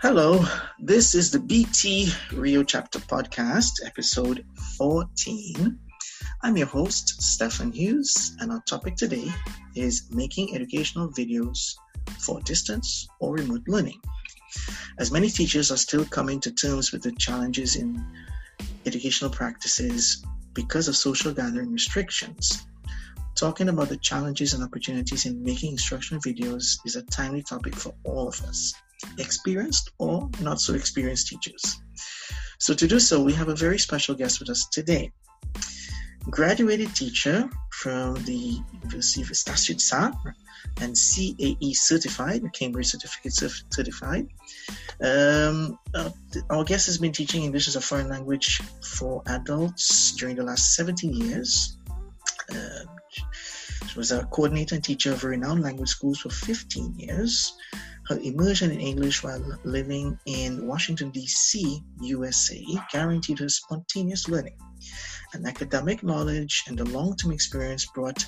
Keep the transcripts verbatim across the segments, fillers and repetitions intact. Hello, this is the B T Rio Chapter Podcast, episode fourteen. I'm your host, Stefan Hughes, and our topic today is making educational videos for distance or remote learning. As many teachers are still coming to terms with the challenges in educational practices because of social gathering restrictions, talking about the challenges and opportunities in making instructional videos is a timely topic for all of us, experienced or not so experienced teachers. So to do so, we have a very special guest with us today. Graduated teacher from the University of Stasusa and C A E certified, Cambridge Certificate certified. Um, uh, our guest has been teaching English as a foreign language for adults during the last seventeen years. Uh, she was a coordinator and teacher of renowned language schools for fifteen years. Her immersion in English while living in Washington, D C, U S A, guaranteed her spontaneous learning and academic knowledge, and the long-term experience brought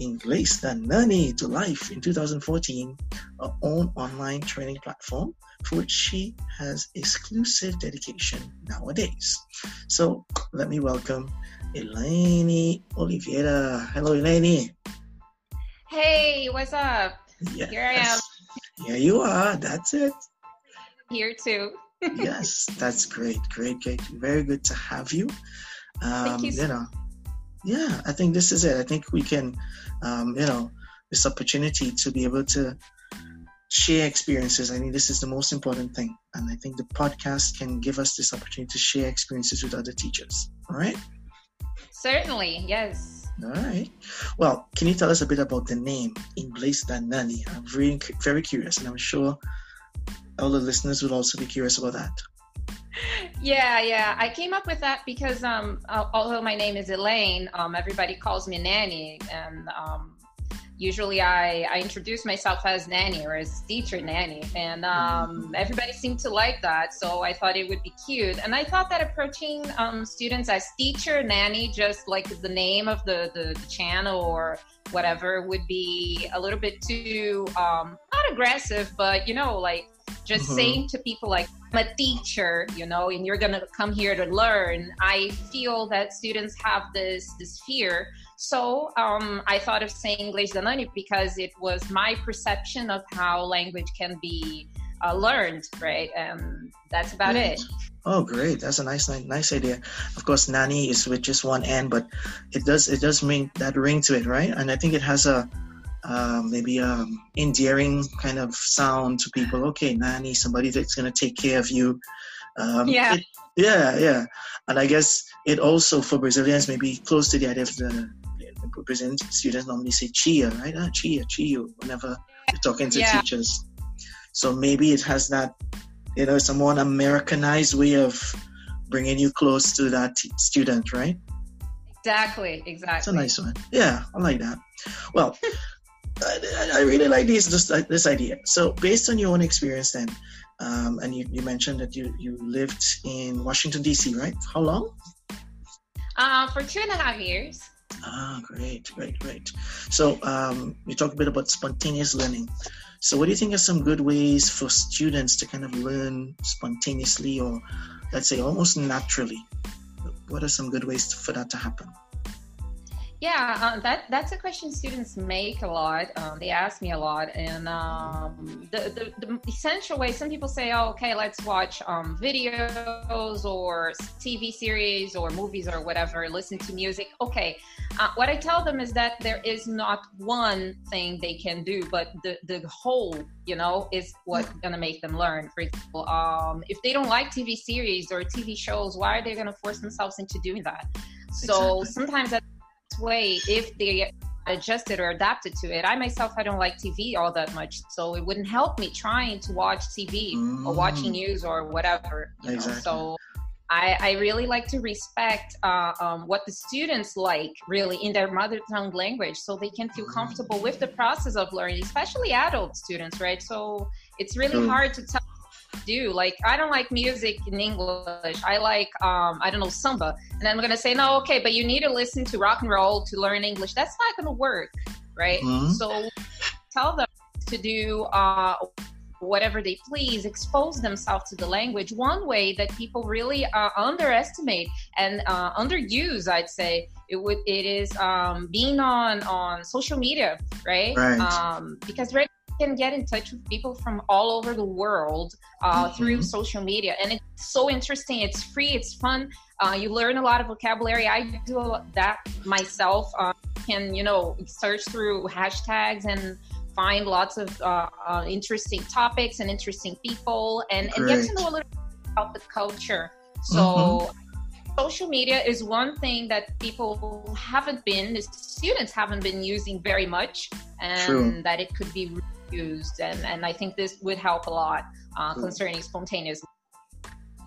Inglista Nani to life in two thousand fourteen, her own online training platform for which she has exclusive dedication nowadays. So let me welcome Eleni Oliveira. Hello, Eleni. Hey, what's up? Yes. Here I am. Here you are. That's it. Here too. Yes, that's great. Great, great. Very good to have you. Um, Thank you. So- you know, yeah, I think this is it. I think we can, um, you know, this opportunity to be able to share experiences. I think this is the most important thing. And I think the podcast can give us this opportunity to share experiences with other teachers. All right? Certainly, yes. All right. Well, can you tell us a bit about the name, Inglista Nani? I'm very, very curious, and I'm sure all the listeners will also be curious about that. Yeah, yeah. I came up with that because um, although my name is Elaine, um, everybody calls me Nanny, and um, usually I, I introduce myself as Nanny or as teacher Nanny, and um, everybody seemed to like that, so I thought it would be cute. And I thought that approaching um, students as teacher Nanny, just like the name of the, the, the channel or whatever, would be a little bit too, um, not aggressive, but you know, like, just mm-hmm. saying to people like, I'm a teacher, you know, and you're going to come here to learn. I feel that students have this this fear. So um, I thought of saying Inglista Nani because it was my perception of how language can be uh, learned, right? And that's about great. It. Oh, great. That's a nice, nice, nice idea. Of course, Nani is with just one N, but it does it does mean that ring to it, right? And I think it has a Uh, maybe um, endearing kind of sound to people. Okay, Nani, somebody that's going to take care of you. Um, yeah. It, yeah, yeah. And I guess it also, for Brazilians, maybe close to the idea of the, the Brazilian students normally say chia, right? Ah, chia, chio, whenever you're talking to yeah. teachers. So maybe it has that, you know, it's a more Americanized way of bringing you close to that t- student, right? Exactly, exactly. It's a nice one. Yeah, I like that. Well, I really like these, this, this idea. So based on your own experience then, um, and you, you mentioned that you, you lived in Washington, D C, right? How long? Uh, for two and a half years. Ah, great, great, great. So um, you talk a bit about spontaneous learning. So what do you think are some good ways for students to kind of learn spontaneously, or let's say almost naturally? What are some good ways for that to happen? Yeah, uh, that, that's a question students make a lot. Um, they ask me a lot. And um, the, the, the essential way, some people say, oh, okay, let's watch um, videos or T V series or movies or whatever, listen to music. Okay, uh, what I tell them is that there is not one thing they can do, but the, the whole, you know, is what's going to make them learn. For example, um, if they don't like T V series or T V shows, why are they going to force themselves into doing that? So exactly. sometimes that's way if they adjusted or adapted to it. I myself, I don't like T V all that much, so it wouldn't help me trying to watch T V mm. or watching news or whatever, you exactly. know? So I, I really like to respect uh, um, what the students like really in their mother tongue language, so they can feel comfortable with the process of learning, especially adult students, right? So it's really mm. hard to tell do like I don't like music in English, I like um I don't know samba, and I'm gonna say no, okay, but you need to listen to rock and roll to learn English. That's not gonna work, right? Mm-hmm. So tell them to do uh whatever they please, expose themselves to the language. One way that people really uh, underestimate and uh, underuse, I'd say, it would it is um, being on, on social media, right? right. Um, because right now you can get in touch with people from all over the world uh, mm-hmm. through social media. And it's so interesting. It's free. It's fun. Uh, you learn a lot of vocabulary. I do that myself. Uh, can, you know, search through hashtags and find lots of uh, uh, interesting topics and interesting people, and, and get to know a little bit about the culture. So mm-hmm. social media is one thing that people haven't been, the students haven't been using very much, and True. That it could be reused. And, and I think this would help a lot uh, concerning spontaneous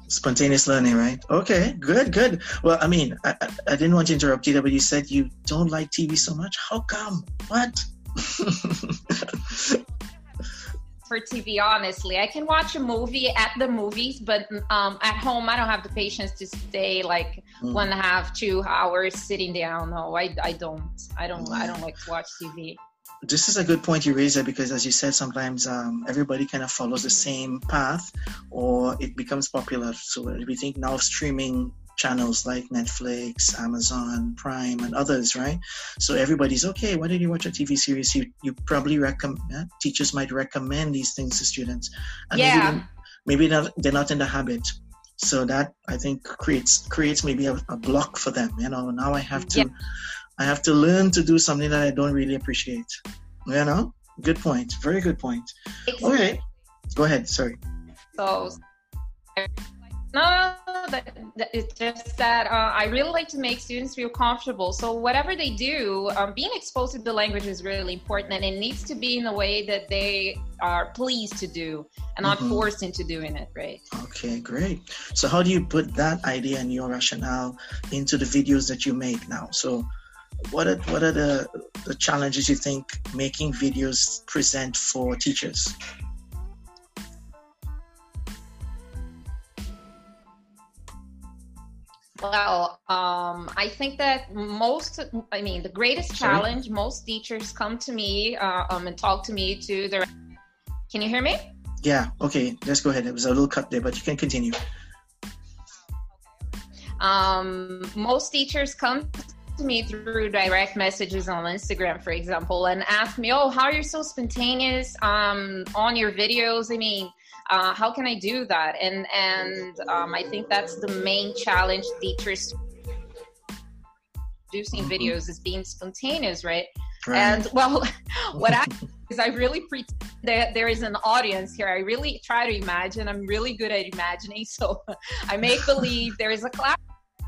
Spontaneous learning, right? Okay, good, good. Well, I mean, I, I didn't want to interrupt you, but you said you don't like T V so much. How come? What? For T V, honestly, I can watch a movie at the movies, but um, at home, I don't have the patience to stay like mm. one and a half, two hours sitting down. No, I, I don't. I don't. I don't like to watch T V. This is a good point you raise it, because as you said, sometimes um, everybody kind of follows the same path, or it becomes popular. So we think now of streaming channels like Netflix, Amazon Prime, and others, right? So everybody's, okay, why don't you watch a T V series? You, you probably recommend, eh? Teachers might recommend these things to students. And yeah. Maybe, they're, maybe they're not in the habit. So that, I think, creates creates maybe a, a block for them. You know, now I have to... Yeah. I have to learn to do something that I don't really appreciate. You know? Good point. Very good point. Exactly. Okay. Go ahead. Sorry. So, no, that, that it's just that uh, I really like to make students feel comfortable. So whatever they do, um, being exposed to the language is really important, and it needs to be in a way that they are pleased to do and not mm-hmm. forced into doing it, right? Okay, great. So how do you put that idea and your rationale into the videos that you make now? So What are, what are the, the challenges you think making videos present for teachers? Well, um, I think that most, I mean, the greatest Sorry? challenge, most teachers come to me uh, um, and talk to me to their... Can you hear me? Yeah, okay, let's go ahead. It was a little cut there, but you can continue. Um, most teachers come to me through direct messages on Instagram, for example, and ask me, oh, how are you so spontaneous um, on your videos? I mean, uh, how can I do that? And and um, I think that's the main challenge teachers producing mm-hmm. videos is being spontaneous, right? right. And well, what I do is I really pretend that there is an audience here. I really try to imagine. I'm really good at imagining. So I make believe there is a class.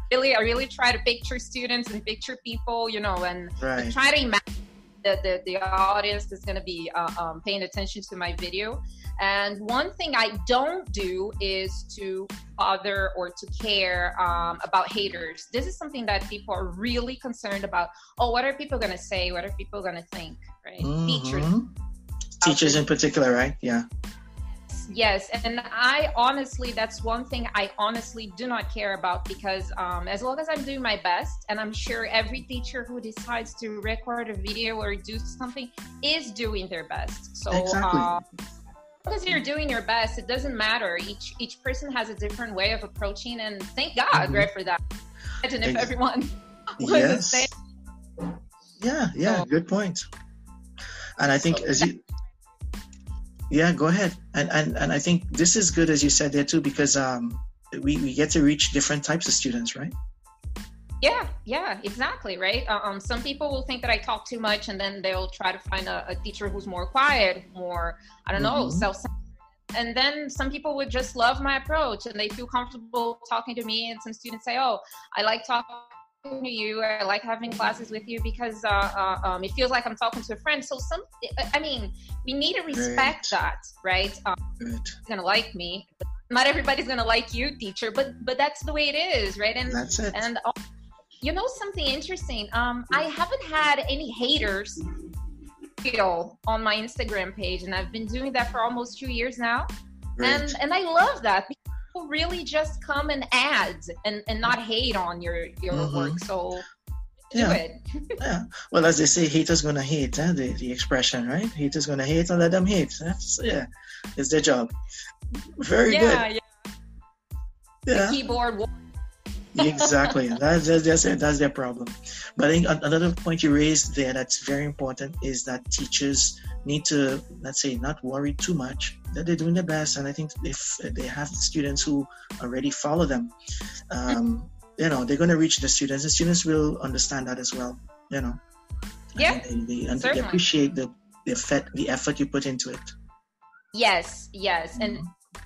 Really, I really try to picture students and picture people, you know, and right. try to imagine the, the, the audience that's going to be uh, um, paying attention to my video. And one thing I don't do is to bother or to care um, about haters. This is something that people are really concerned about. Oh, what are people going to say? What are people going to think? Right? Mm-hmm. Teachers. Teachers in particular, right? Yeah. Yes, and I honestly, that's one thing I honestly do not care about, because um, as long as I'm doing my best, and I'm sure every teacher who decides to record a video or do something is doing their best. So exactly. um, as long as you're doing your best, it doesn't matter. Each each person has a different way of approaching, and thank God mm-hmm. right for that. Imagine if everyone was yes. the same. Yeah, yeah, so, good point. And I think so as you... Yeah, go ahead. And, and and I think this is good, as you said there too, because um, we, we get to reach different types of students, right? Yeah, yeah, exactly, right? Um, some people will think that I talk too much, and then they'll try to find a, a teacher who's more quiet, more, I don't mm-hmm. know, self-centered. And then some people would just love my approach, and they feel comfortable talking to me, and some students say, oh, I like talking to you, I like having classes with you, because uh, uh, um, it feels like I'm talking to a friend. So some, I mean, we need to respect Good. that, right? Um, gonna like me, but not everybody's gonna like you, teacher. But but that's the way it is, right? And that's it. And uh, you know something interesting? Um, I haven't had any haters on my Instagram page, and I've been doing that for almost two years now, Great. and and I love that. Really just come and add and, and not hate on your your mm-hmm. work. So do yeah. it. Yeah. Well, as they say, haters gonna hate, eh? the, the expression, right? Haters gonna hate and let them hate. That's, yeah, it's their job. Very yeah, good. Yeah, yeah. The keyboard. Exactly. That's, that's, that's, that's their problem. But I think another point you raised there that's very important is that teachers need to, let's say, not worry too much, that they're doing their best. And I think if they have students who already follow them, um, you know, they're going to reach the students. The students will understand that as well, you know. Yeah, and they, they, they appreciate the, the, effect, the effort you put into it. Yes, yes. And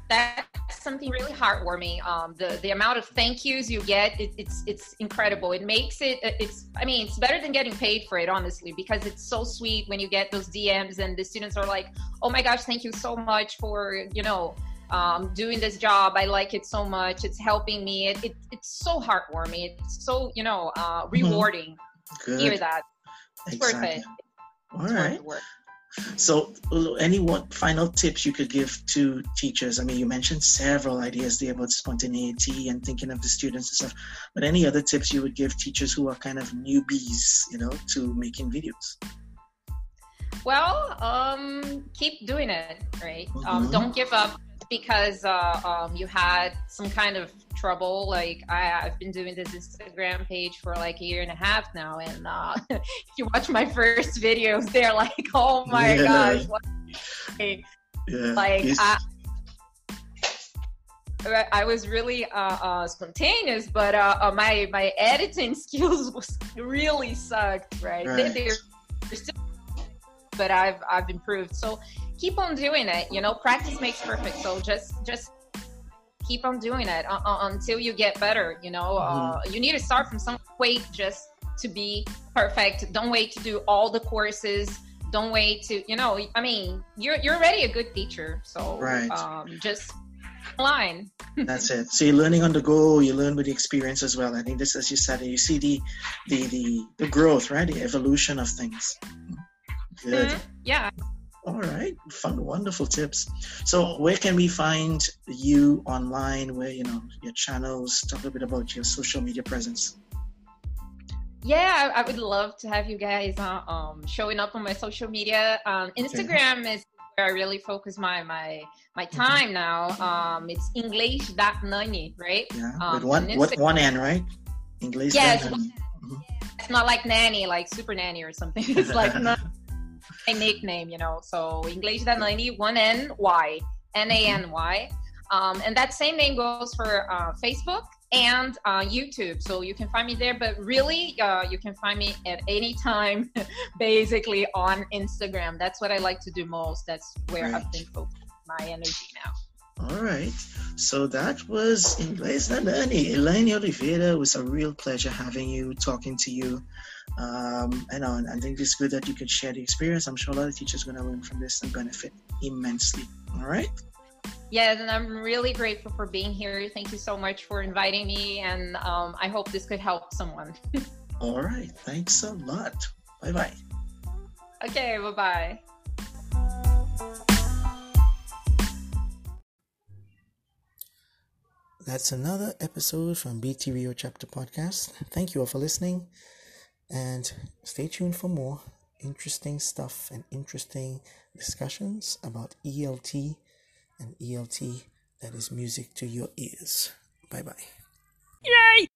that's something really heartwarming. Um, the the amount of thank yous you get, it, it's it's incredible. It makes it it's I mean it's better than getting paid for it, honestly, because it's so sweet when you get those D Ms and the students are like, oh my gosh, thank you so much for you know um, doing this job. I like it so much. It's helping me. It, it it's so heartwarming. It's so you know uh, rewarding. Mm-hmm. Hear that? It's exactly. worth it. All it's right. Worth the work. So any one final tips you could give to teachers? I mean, you mentioned several ideas there about spontaneity and thinking of the students and stuff, but any other tips you would give teachers who are kind of newbies, you know, to making videos? Well, um, keep doing it, right? Mm-hmm. Um, don't give up because uh, um, you had some kind of trouble. Like I, I've been doing this Instagram page for like a year and a half now, and uh, if you watch my first videos, they're like, "Oh my yeah. gosh!" What yeah. Like I, I was really uh, uh, spontaneous, but uh, uh, my my editing skills was really sucked, right? right. They, they're still, but I've I've improved. So keep on doing it, you know, practice makes perfect. So just, just keep on doing it uh, uh, until you get better. You know, uh, you need to start from some way just to be perfect. Don't wait to do all the courses. Don't wait to, you know, I mean, you're, you're already a good teacher. So right. um, just online. That's it. So you're learning on the go, you learn with the experience as well. I think this, as you said, you see the, the, the, the growth, right? The evolution of things. Good. Mm-hmm. Yeah. All right, fun, wonderful tips. So where can we find you online, where, you know, your channels? Talk a bit about your social media presence. Yeah, I, I would love to have you guys uh, um, showing up on my social media. Um, Instagram okay. is where I really focus my my, my time okay. now. Um, it's English dot nani, right? Yeah, um, with one, with one N, right? English. Yes, yeah, mm-hmm. It's not like nanny, like super nanny or something. It's like no. My nickname, you know, so English dot nani, one N Y, N A N Y, um, and that same name goes for uh, Facebook and uh, YouTube. So you can find me there, but really, uh, you can find me at any time, basically on Instagram. That's what I like to do most. That's where right. I've been focusing my energy now. All right. So that was Inglista dot nani. Eleni Oliveira, it was a real pleasure having you, talking to you. Um, and on. I think it's good that you could share the experience. I'm sure a lot of teachers are going to learn from this and benefit immensely. All right. Yes, and I'm really grateful for being here. Thank you so much for inviting me. And um, I hope this could help someone. All right. Thanks a lot. Bye-bye. Okay, bye-bye. That's another episode from B T Rio Chapter Podcast. Thank you all for listening. And stay tuned for more interesting stuff and interesting discussions about E L T and E L T, that is music to your ears. Bye-bye. Yay!